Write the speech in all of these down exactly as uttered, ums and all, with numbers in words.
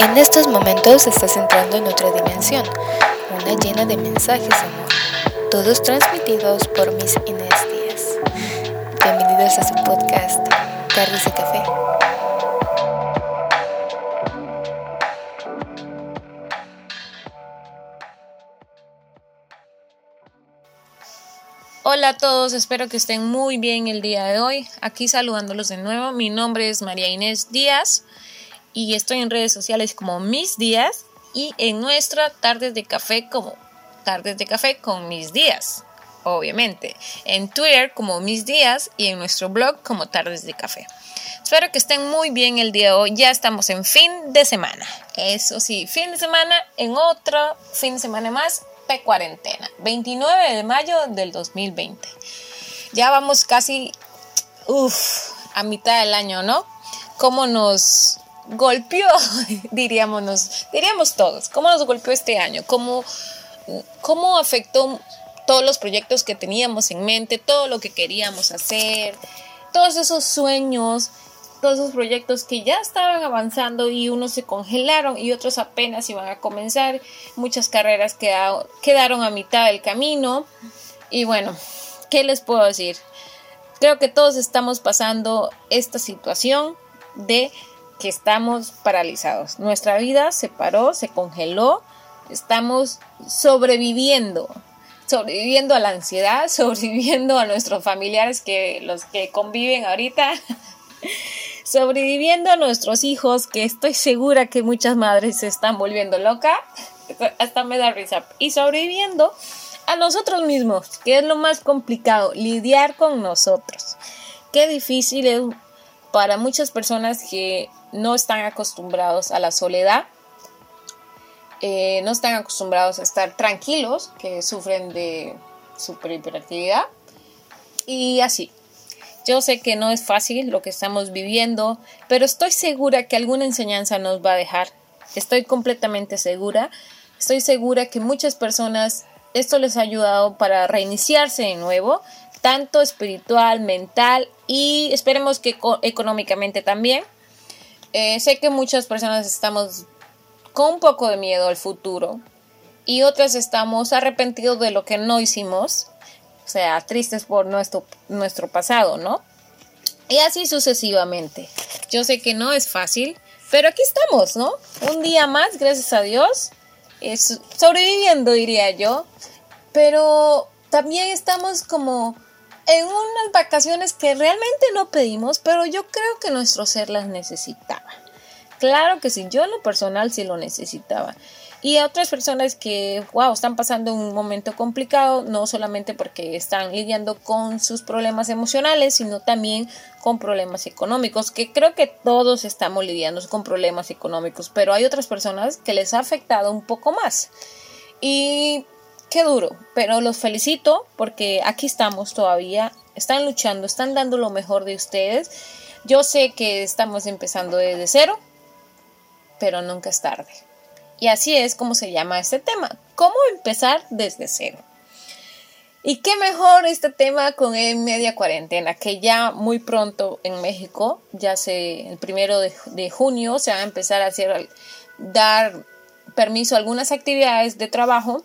En estos momentos estás entrando en otra dimensión, una llena de mensajes de amor, todos transmitidos por Miss Inés Días. Bienvenidos a su podcast, Tardes de Café. Hola a todos, espero que estén muy bien el día de hoy. Aquí saludándolos de nuevo, mi nombre es María Inés Díaz. Y estoy en redes sociales como Mis Días y en nuestra Tardes de Café como Tardes de Café con Mis Días, obviamente. En Twitter como Mis Días y en nuestro blog como Tardes de Café. Espero que estén muy bien el día de hoy. Ya estamos en fin de semana. Eso sí, fin de semana en otro fin de semana más de cuarentena. veintinueve de mayo del dos mil veinte. Ya vamos casi uf, a mitad del año, ¿no? ¿Cómo nos golpeó, diríamos, diríamos todos, cómo nos golpeó este año, cómo, cómo afectó todos los proyectos que teníamos en mente, todo lo que queríamos hacer, todos esos sueños, todos esos proyectos que ya estaban avanzando y unos se congelaron y otros apenas iban a comenzar, muchas carreras quedado, quedaron a mitad del camino y bueno, ¿qué les puedo decir? Creo que todos estamos pasando esta situación de que estamos paralizados. Nuestra vida se paró, se congeló. Estamos sobreviviendo. Sobreviviendo a la ansiedad, sobreviviendo a nuestros familiares, que los que conviven ahorita. Sobreviviendo a nuestros hijos, que estoy segura que muchas madres se están volviendo locas. Hasta me da risa. Y sobreviviendo a nosotros mismos, que es lo más complicado, lidiar con nosotros. Qué difícil es para muchas personas que no están acostumbrados a la soledad, eh, no están acostumbrados a estar tranquilos, que sufren de super hiperactividad y así. Yo sé que no es fácil lo que estamos viviendo, pero estoy segura que alguna enseñanza nos va a dejar. Estoy completamente segura. Estoy segura que muchas personas esto les ha ayudado para reiniciarse de nuevo, tanto espiritual, mental y esperemos que económicamente también. Eh, sé que muchas personas estamos con un poco de miedo al futuro y otras estamos arrepentidos de lo que no hicimos, o sea, tristes por nuestro, nuestro pasado, ¿no? Y así sucesivamente. Yo sé que no es fácil, pero aquí estamos, ¿no? Un día más, gracias a Dios, eh, sobreviviendo, diría yo, pero también estamos como en unas vacaciones que realmente no pedimos, pero yo creo que nuestro ser las necesitaba. Claro que sí, yo en lo personal sí lo necesitaba. Y a otras personas que, wow, están pasando un momento complicado, no solamente porque están lidiando con sus problemas emocionales, sino también con problemas económicos, que creo que todos estamos lidiando con problemas económicos, pero hay otras personas que les ha afectado un poco más. Y qué duro, pero los felicito porque aquí estamos todavía, están luchando, están dando lo mejor de ustedes. Yo sé que estamos empezando desde cero, pero nunca es tarde. Y así es como se llama este tema, cómo empezar desde cero. Y qué mejor este tema con el media cuarentena, que ya muy pronto en México, ya se, el primero de, de junio se va a empezar a hacer, dar permiso a algunas actividades de trabajo.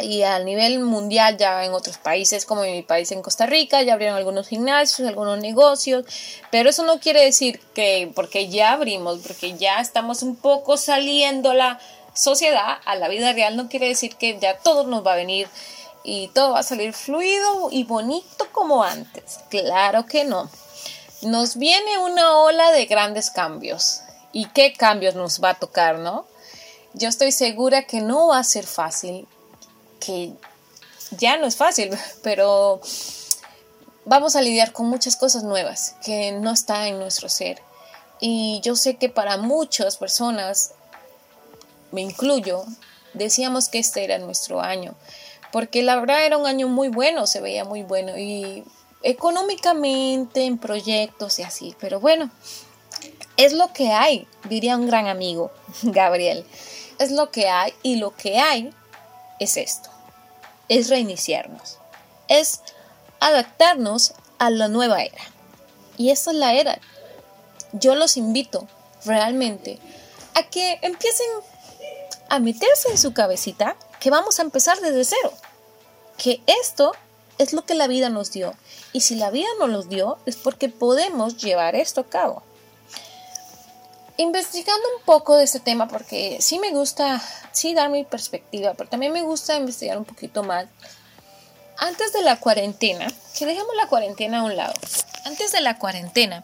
Y a nivel mundial ya en otros países, como en mi país en Costa Rica, ya abrieron algunos gimnasios, algunos negocios. Pero eso no quiere decir que porque ya abrimos, porque ya estamos un poco saliendo la sociedad a la vida real, no quiere decir que ya todo nos va a venir y todo va a salir fluido y bonito como antes. Claro que no. Nos viene una ola de grandes cambios. ¿Y qué cambios nos va a tocar, no? Yo estoy segura que no va a ser fácil, que ya no es fácil, pero vamos a lidiar con muchas cosas nuevas que no están en nuestro ser. Y yo sé que para muchas personas, me incluyo, decíamos que este era nuestro año, porque la verdad era un año muy bueno, se veía muy bueno, y económicamente, en proyectos y así, pero bueno, es lo que hay, diría un gran amigo, Gabriel. es lo que hay, y lo que hay es esto, es reiniciarnos, es adaptarnos a la nueva era. Y esa es la era. Yo los invito realmente a que empiecen a meterse en su cabecita que vamos a empezar desde cero, que esto es lo que la vida nos dio, y si la vida nos los dio es porque podemos llevar esto a cabo. Investigando un poco de este tema, porque sí me gusta, sí dar mi perspectiva, pero también me gusta investigar un poquito más. Antes de la cuarentena, que dejemos la cuarentena a un lado, antes de la cuarentena,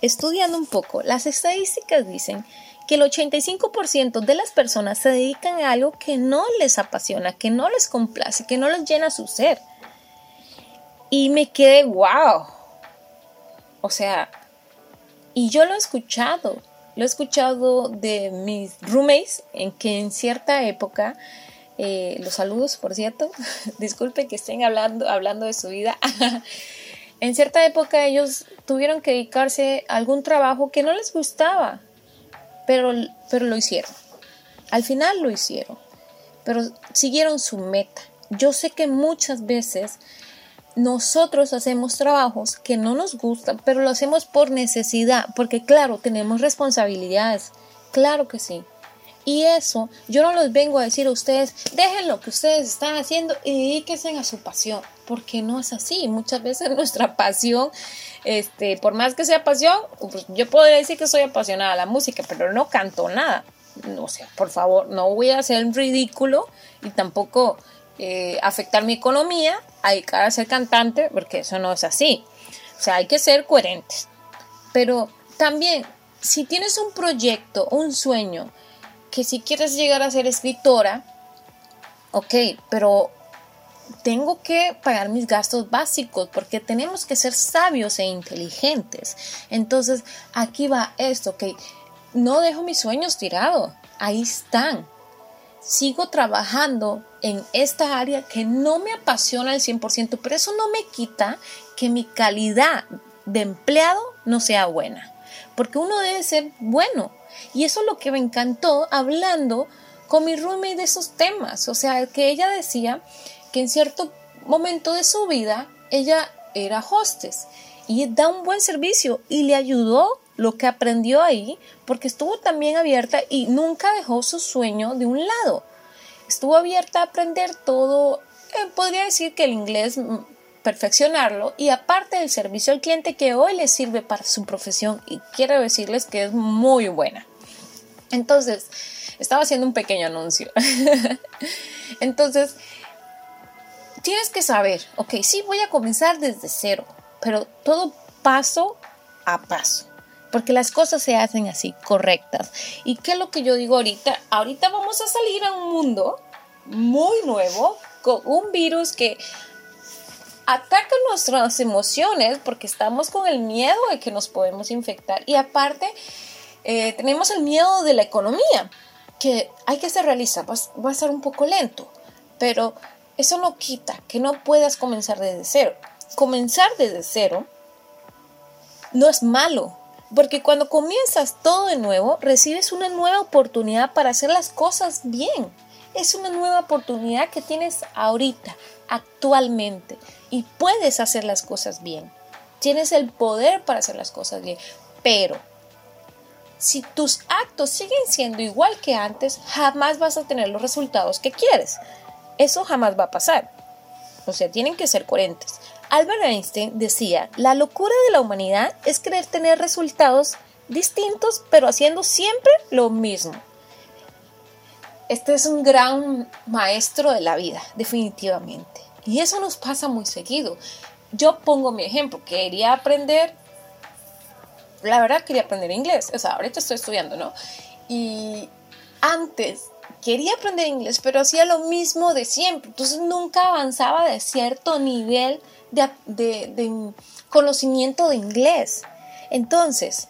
estudiando un poco, las estadísticas dicen que el ochenta y cinco por ciento de las personas se dedican a algo que no les apasiona, que no les complace, que no les llena su ser. Y me quedé, wow. O sea... Y yo lo he escuchado, lo he escuchado de mis roommates, en que en cierta época, eh, los saludos por cierto, disculpen que estén hablando, hablando de su vida, en cierta época ellos tuvieron que dedicarse a algún trabajo que no les gustaba, pero, pero lo hicieron, al final lo hicieron, pero siguieron su meta. Yo sé que muchas veces... nosotros hacemos trabajos que no nos gustan, pero lo hacemos por necesidad, porque claro, tenemos responsabilidades, claro que sí. Y eso, yo no les vengo a decir a ustedes, dejen lo que ustedes están haciendo y dedíquense a su pasión, porque no es así. Muchas veces nuestra pasión, este, por más que sea pasión, pues yo podría decir que soy apasionada a la música, pero no canto nada. O sea, por favor, no voy a hacer ridículo y tampoco... Eh, afectar mi economía a dedicar a ser cantante, porque eso no es así. O sea, hay que ser coherentes, pero también si tienes un proyecto, un sueño, que si quieres llegar a ser escritora, ok, pero tengo que pagar mis gastos básicos, porque tenemos que ser sabios e inteligentes. Entonces aquí va esto, que okay, no dejo mis sueños tirados, ahí están. Sigo trabajando en esta área que no me apasiona al cien por ciento, pero eso no me quita que mi calidad de empleado no sea buena, porque uno debe ser bueno. Y eso es lo que me encantó hablando con mi roommate de esos temas. O sea, que ella decía que en cierto momento de su vida ella era hostess y da un buen servicio, y le ayudó lo que aprendió ahí, porque estuvo también abierta y nunca dejó su sueño de un lado. Estuvo abierta a aprender todo, eh, podría decir que el inglés, perfeccionarlo, y aparte del servicio al cliente que hoy le sirve para su profesión, y quiero decirles que es muy buena. Entonces, estaba haciendo un pequeño anuncio. Entonces, tienes que saber, ok, sí voy a comenzar desde cero, pero todo paso a paso. Porque las cosas se hacen así, correctas. ¿Y qué es lo que yo digo ahorita? Ahorita vamos a salir a un mundo muy nuevo, con un virus que ataca nuestras emociones, porque estamos con el miedo de que nos podemos infectar. Y aparte, eh, tenemos el miedo de la economía, que hay que ser realista, va, va a ser un poco lento. Pero eso no quita que no puedas comenzar desde cero. Comenzar desde cero no es malo. Porque cuando comienzas todo de nuevo, recibes una nueva oportunidad para hacer las cosas bien. Es una nueva oportunidad que tienes ahorita, actualmente, y puedes hacer las cosas bien. Tienes el poder para hacer las cosas bien, pero si tus actos siguen siendo igual que antes, jamás vas a tener los resultados que quieres. Eso jamás va a pasar. O sea, tienen que ser coherentes. Albert Einstein decía, la locura de la humanidad es querer tener resultados distintos, pero haciendo siempre lo mismo. Este es un gran maestro de la vida, definitivamente. Y eso nos pasa muy seguido. Yo pongo mi ejemplo, quería aprender, la verdad quería aprender inglés, o sea, ahorita estoy estudiando, ¿no? Y antes... quería aprender inglés, pero hacía lo mismo de siempre. Entonces nunca avanzaba de cierto nivel de, de, de conocimiento de inglés. Entonces,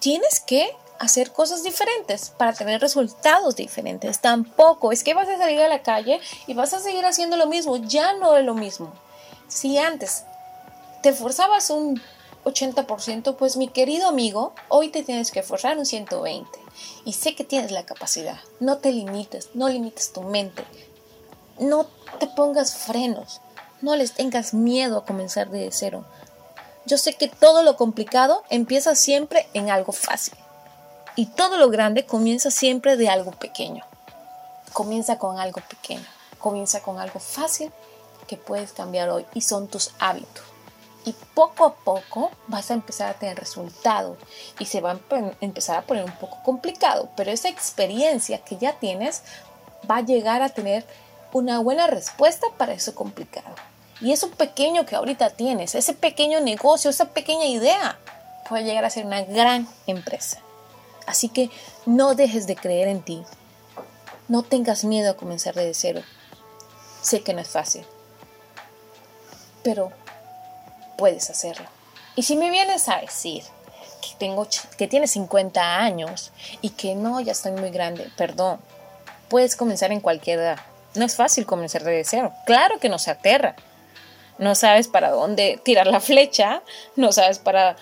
tienes que hacer cosas diferentes para tener resultados diferentes. Tampoco es que vas a salir a la calle y vas a seguir haciendo lo mismo. Ya no es lo mismo. Si antes te forzabas un ochenta por ciento, pues mi querido amigo, hoy te tienes que esforzar un ciento veinte por ciento. Y sé que tienes la capacidad. No te limites, no limites tu mente. No te pongas frenos. No les tengas miedo a comenzar de cero. Yo sé que todo lo complicado empieza siempre en algo fácil. Y todo lo grande comienza siempre de algo pequeño. Comienza con algo pequeño. Comienza con algo fácil que puedes cambiar hoy. Y son tus hábitos. Y poco a poco vas a empezar a tener resultados y se va a empezar a poner un poco complicado. Pero esa experiencia que ya tienes va a llegar a tener una buena respuesta para eso complicado. Y eso pequeño que ahorita tienes, ese pequeño negocio, esa pequeña idea, puede llegar a ser una gran empresa. Así que no dejes de creer en ti. No tengas miedo a comenzar desde cero. Sé que no es fácil, pero puedes hacerlo. Y si me vienes a decir que, tengo, que tienes cincuenta años y que no, ya estoy muy grande, perdón, puedes comenzar en cualquier edad. No es fácil comenzar desde cero. Claro que nos aterra. No sabes para dónde tirar la flecha, no sabes para,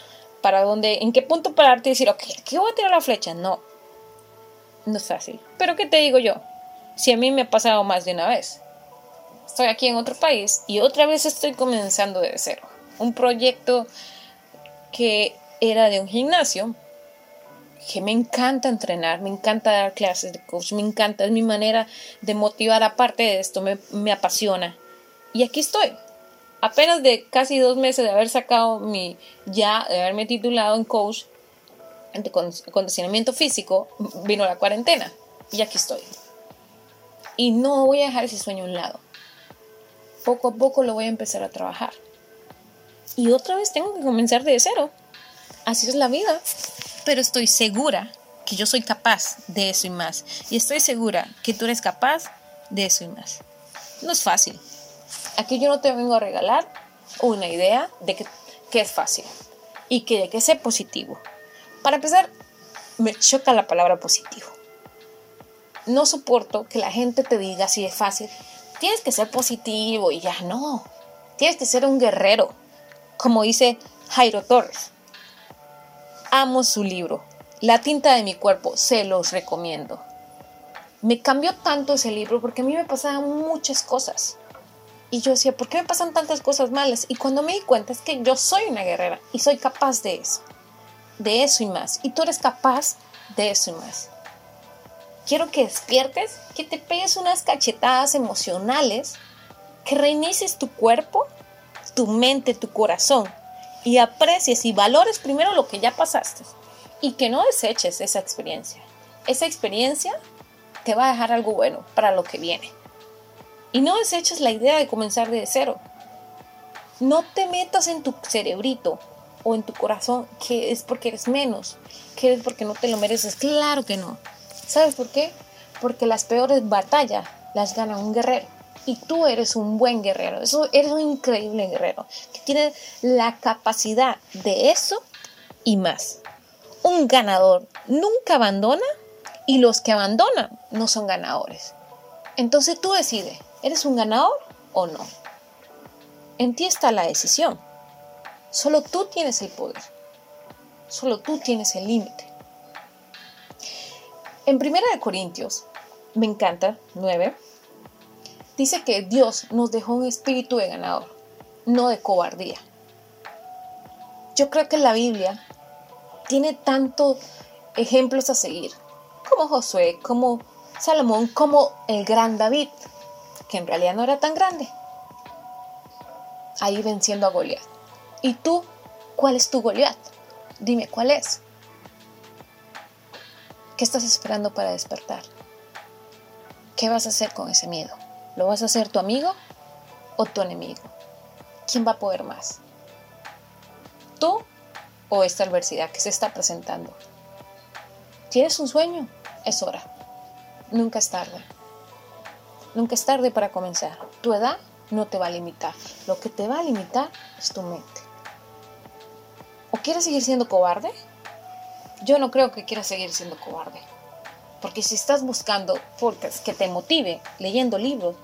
para dónde, en qué punto pararte y decir, ok, aquí voy a tirar la flecha. No, no es fácil. Pero ¿qué te digo yo? Si a mí me ha pasado más de una vez. Estoy aquí en otro país y otra vez estoy comenzando desde cero. Un proyecto que era de un gimnasio, que me encanta entrenar, me encanta dar clases de coach, me encanta, es mi manera de motivar aparte de esto, me, me apasiona. Y aquí estoy, apenas de casi dos meses de haber sacado mi, ya de haberme titulado en coach, en condicionamiento físico, vino la cuarentena y aquí estoy. Y no voy a dejar ese sueño a un lado, poco a poco lo voy a empezar a trabajar. Y otra vez tengo que comenzar de cero. Así es la vida. Pero estoy segura que yo soy capaz de eso y más. Y estoy segura que tú eres capaz de eso y más. No es fácil. Aquí yo no te vengo a regalar una idea de que, que es fácil. Y que de que sea positivo. Para empezar, me choca la palabra positivo. No soporto que la gente te diga así de fácil. Tienes que ser positivo y ya no. Tienes que ser un guerrero. Como dice Jairo Torres, amo su libro, La tinta de mi cuerpo, se los recomiendo. Me cambió tanto ese libro porque a mí me pasaban muchas cosas. Y yo decía, ¿por qué me pasan tantas cosas malas? Y cuando me di cuenta es que yo soy una guerrera y soy capaz de eso, de eso y más. Y tú eres capaz de eso y más. Quiero que despiertes, que te pegues unas cachetadas emocionales, que reinicies tu cuerpo, tu mente, tu corazón, y aprecies y valores primero lo que ya pasaste y que no deseches esa experiencia. Esa experiencia te va a dejar algo bueno para lo que viene. Y no deseches la idea de comenzar de cero. No te metas en tu cerebrito o en tu corazón que es porque eres menos, que es porque no te lo mereces. Claro que no. ¿Sabes por qué? Porque las peores batallas las gana un guerrero. Y tú eres un buen guerrero, eres un increíble guerrero que tiene la capacidad de eso y más. Un ganador nunca abandona y los que abandonan no son ganadores. Entonces tú decides, ¿eres un ganador o no? En ti está la decisión. Solo tú tienes el poder. Solo tú tienes el límite. En primera de Corintios, me encanta, nueve. Dice que Dios nos dejó un espíritu de ganador, no de cobardía. Yo creo que la Biblia tiene tantos ejemplos a seguir, como Josué, como Salomón, como el gran David, que en realidad no era tan grande, ahí venciendo a Goliat. ¿Y tú? ¿Cuál es tu Goliat? Dime, ¿cuál es? ¿Qué estás esperando para despertar? ¿Qué vas a hacer con ese miedo? ¿Lo vas a hacer tu amigo o tu enemigo? ¿Quién va a poder más? ¿Tú o esta adversidad que se está presentando? ¿Tienes un sueño? Es hora. Nunca es tarde. Nunca es tarde para comenzar. Tu edad no te va a limitar. Lo que te va a limitar es tu mente. ¿O quieres seguir siendo cobarde? Yo no creo que quieras seguir siendo cobarde. Porque si estás buscando podcasts que te motive leyendo libros,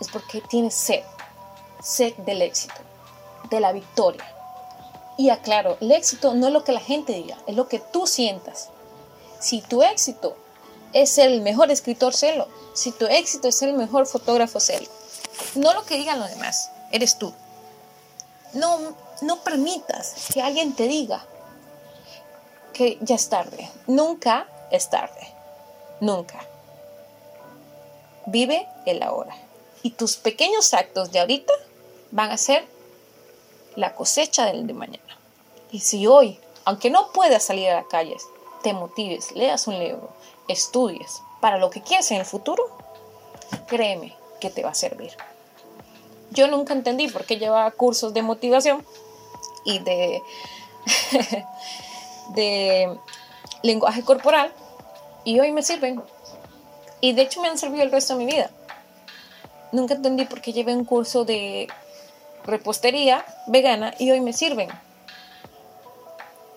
es porque tienes sed, sed del éxito, de la victoria. Y aclaro, el éxito no es lo que la gente diga, es lo que tú sientas. Si tu éxito es ser el mejor escritor, sélo. Si tu éxito es ser el mejor fotógrafo, sélo. No lo que digan los demás, eres tú. No, no permitas que alguien te diga que ya es tarde. Nunca es tarde. Nunca. Vive el ahora. Y tus pequeños actos de ahorita van a ser la cosecha del de mañana. Y si hoy, aunque no puedas salir a las calles, te motives, leas un libro, estudies para lo que quieras en el futuro, créeme que te va a servir. Yo nunca entendí por qué llevaba cursos de motivación y de, de lenguaje corporal, y hoy me sirven. Y de hecho me han servido el resto de mi vida. Nunca entendí por qué llevé un curso de repostería vegana y hoy me sirven.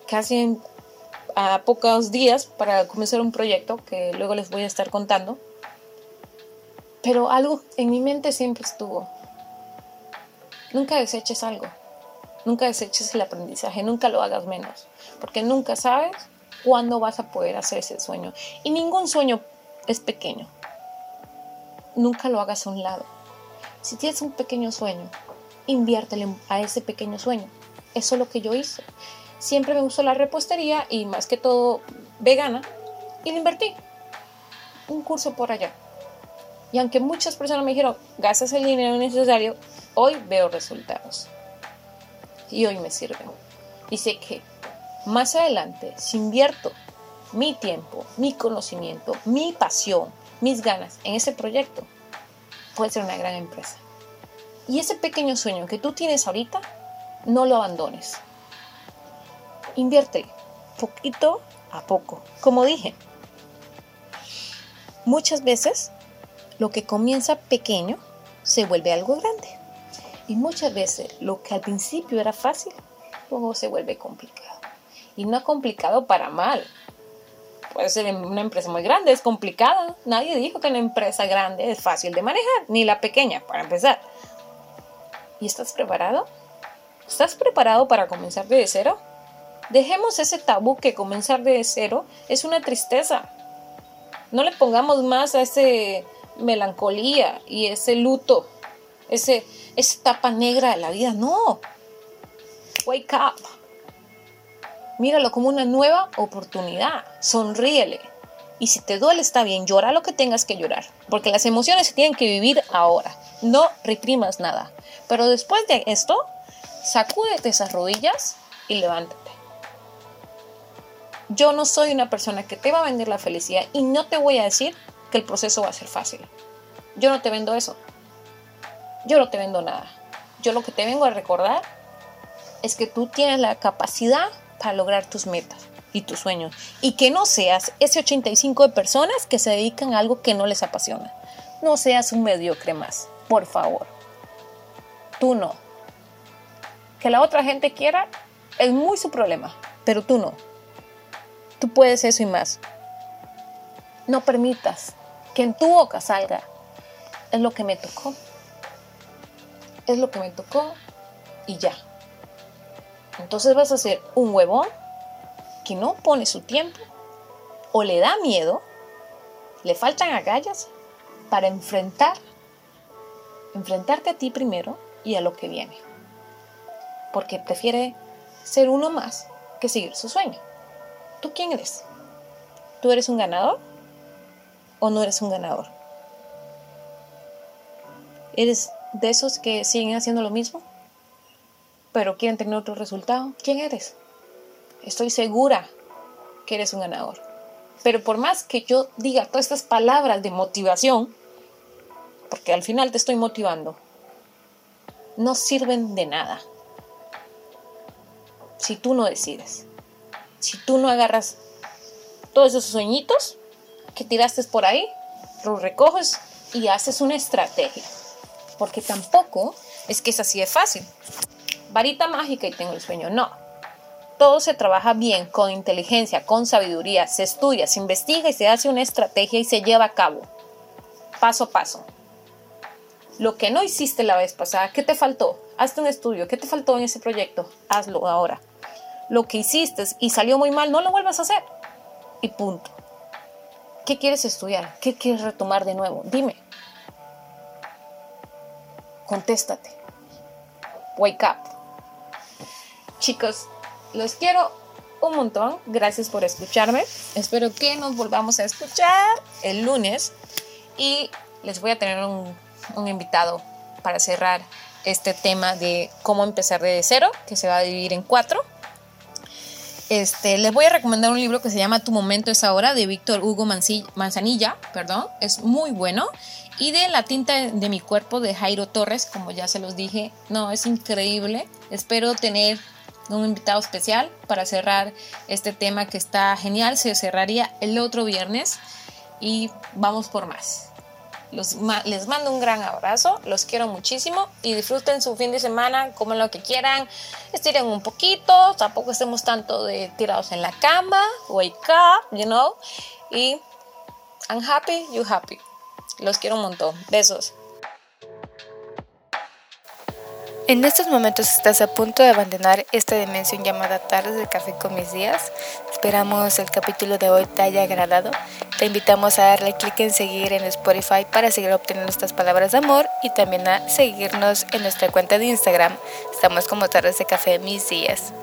Casi en a pocos días para comenzar un proyecto que luego les voy a estar contando, pero algo en mi mente siempre estuvo: nunca deseches algo, nunca deseches el aprendizaje, nunca lo hagas menos, porque nunca sabes cuándo vas a poder hacer ese sueño, y ningún sueño es pequeño. Nunca lo hagas a un lado. Si tienes un pequeño sueño, inviértele a ese pequeño sueño. Eso es lo que yo hice. Siempre me gustó la repostería y más que todo vegana, y le invertí un curso por allá. Y aunque muchas personas me dijeron, gastas el dinero necesario, hoy veo resultados. Y hoy me sirven. Y sé que más adelante, si invierto mi tiempo, mi conocimiento, mi pasión, mis ganas en ese proyecto, puede ser una gran empresa. Y ese pequeño sueño que tú tienes ahorita, no lo abandones. Invierte poquito a poco. Como dije, muchas veces lo que comienza pequeño se vuelve algo grande. Y muchas veces lo que al principio era fácil, luego se vuelve complicado. Y no complicado para mal. Puede ser una empresa muy grande, es complicada. Nadie dijo que una empresa grande es fácil de manejar, ni la pequeña, para empezar. ¿Y estás preparado? ¿Estás preparado para comenzar desde cero? Dejemos ese tabú que comenzar de cero es una tristeza. No le pongamos más a esa melancolía y ese luto, ese, esa tapa negra de la vida. No. Wake up. Míralo como una nueva oportunidad. Sonríele. Y si te duele, está bien. Llora lo que tengas que llorar. Porque las emociones se tienen que vivir ahora. No reprimas nada. Pero después de esto, sacúdete esas rodillas y levántate. Yo no soy una persona que te va a vender la felicidad, y no te voy a decir que el proceso va a ser fácil. Yo no te vendo eso. Yo no te vendo nada. Yo lo que te vengo a recordar es que tú tienes la capacidad para lograr tus metas y tus sueños. Y que no seas ese ochenta y cinco de personas que se dedican a algo que no les apasiona. No seas un mediocre más, por favor. Tú no. Que la otra gente quiera es muy su problema, pero tú no. Tú puedes eso y más. No permitas que en tu boca salga: es lo que me tocó. Es lo que me tocó y ya. Entonces vas a ser un huevón que no pone su tiempo, o le da miedo, le faltan agallas para enfrentar, enfrentarte a ti primero y a lo que viene. Porque prefiere ser uno más que seguir su sueño. ¿Tú quién eres? ¿Tú eres un ganador o no eres un ganador? ¿Eres de esos que siguen haciendo lo mismo pero quieren tener otro resultado? ¿Quién eres? Estoy segura que eres un ganador. Pero por más que yo diga todas estas palabras de motivación, porque al final te estoy motivando, no sirven de nada si tú no decides. Si tú no agarras todos esos sueñitos que tiraste por ahí, los recoges y haces una estrategia. Porque tampoco es que es así de fácil. Varita mágica y tengo el sueño. No. Todo se trabaja bien, con inteligencia, con sabiduría. Se estudia, se investiga y se hace una estrategia y se lleva a cabo. Paso a paso. Lo que no hiciste la vez pasada, ¿qué te faltó? Hazte un estudio. ¿Qué te faltó en ese proyecto? Hazlo ahora. lo que hiciste y salió muy mal, no lo vuelvas a hacer. Y punto. ¿Qué quieres estudiar? ¿Qué quieres retomar de nuevo? Dime. Contéstate. Wake up. Chicos, los quiero un montón. Gracias por escucharme. Espero que nos volvamos a escuchar el lunes. Y les voy a tener un, un invitado para cerrar este tema de cómo empezar desde cero, que se va a dividir en cuatro. Este, les voy a recomendar un libro que se llama Tu momento es ahora, de Víctor Hugo Manzanilla, perdón, es muy bueno, y de La tinta de mi cuerpo, de Jairo Torres, como ya se los dije. No, es increíble. Espero tener un invitado especial para cerrar este tema que está genial. Se cerraría el otro viernes y vamos por más. Los, les mando un gran abrazo, los quiero muchísimo y disfruten su fin de semana, coman lo que quieran, estiren un poquito, tampoco estemos tanto de tirados en la cama, wake up, you know, y I'm happy, you happy. Los quiero un montón, besos. En estos momentos estás a punto de abandonar esta dimensión llamada Tardes de Café con mis Días. Esperamos el capítulo de hoy te haya agradado. Te invitamos a darle clic en seguir en Spotify para seguir obteniendo estas palabras de amor y también a seguirnos en nuestra cuenta de Instagram. Estamos como Tardes de Café Mis Días.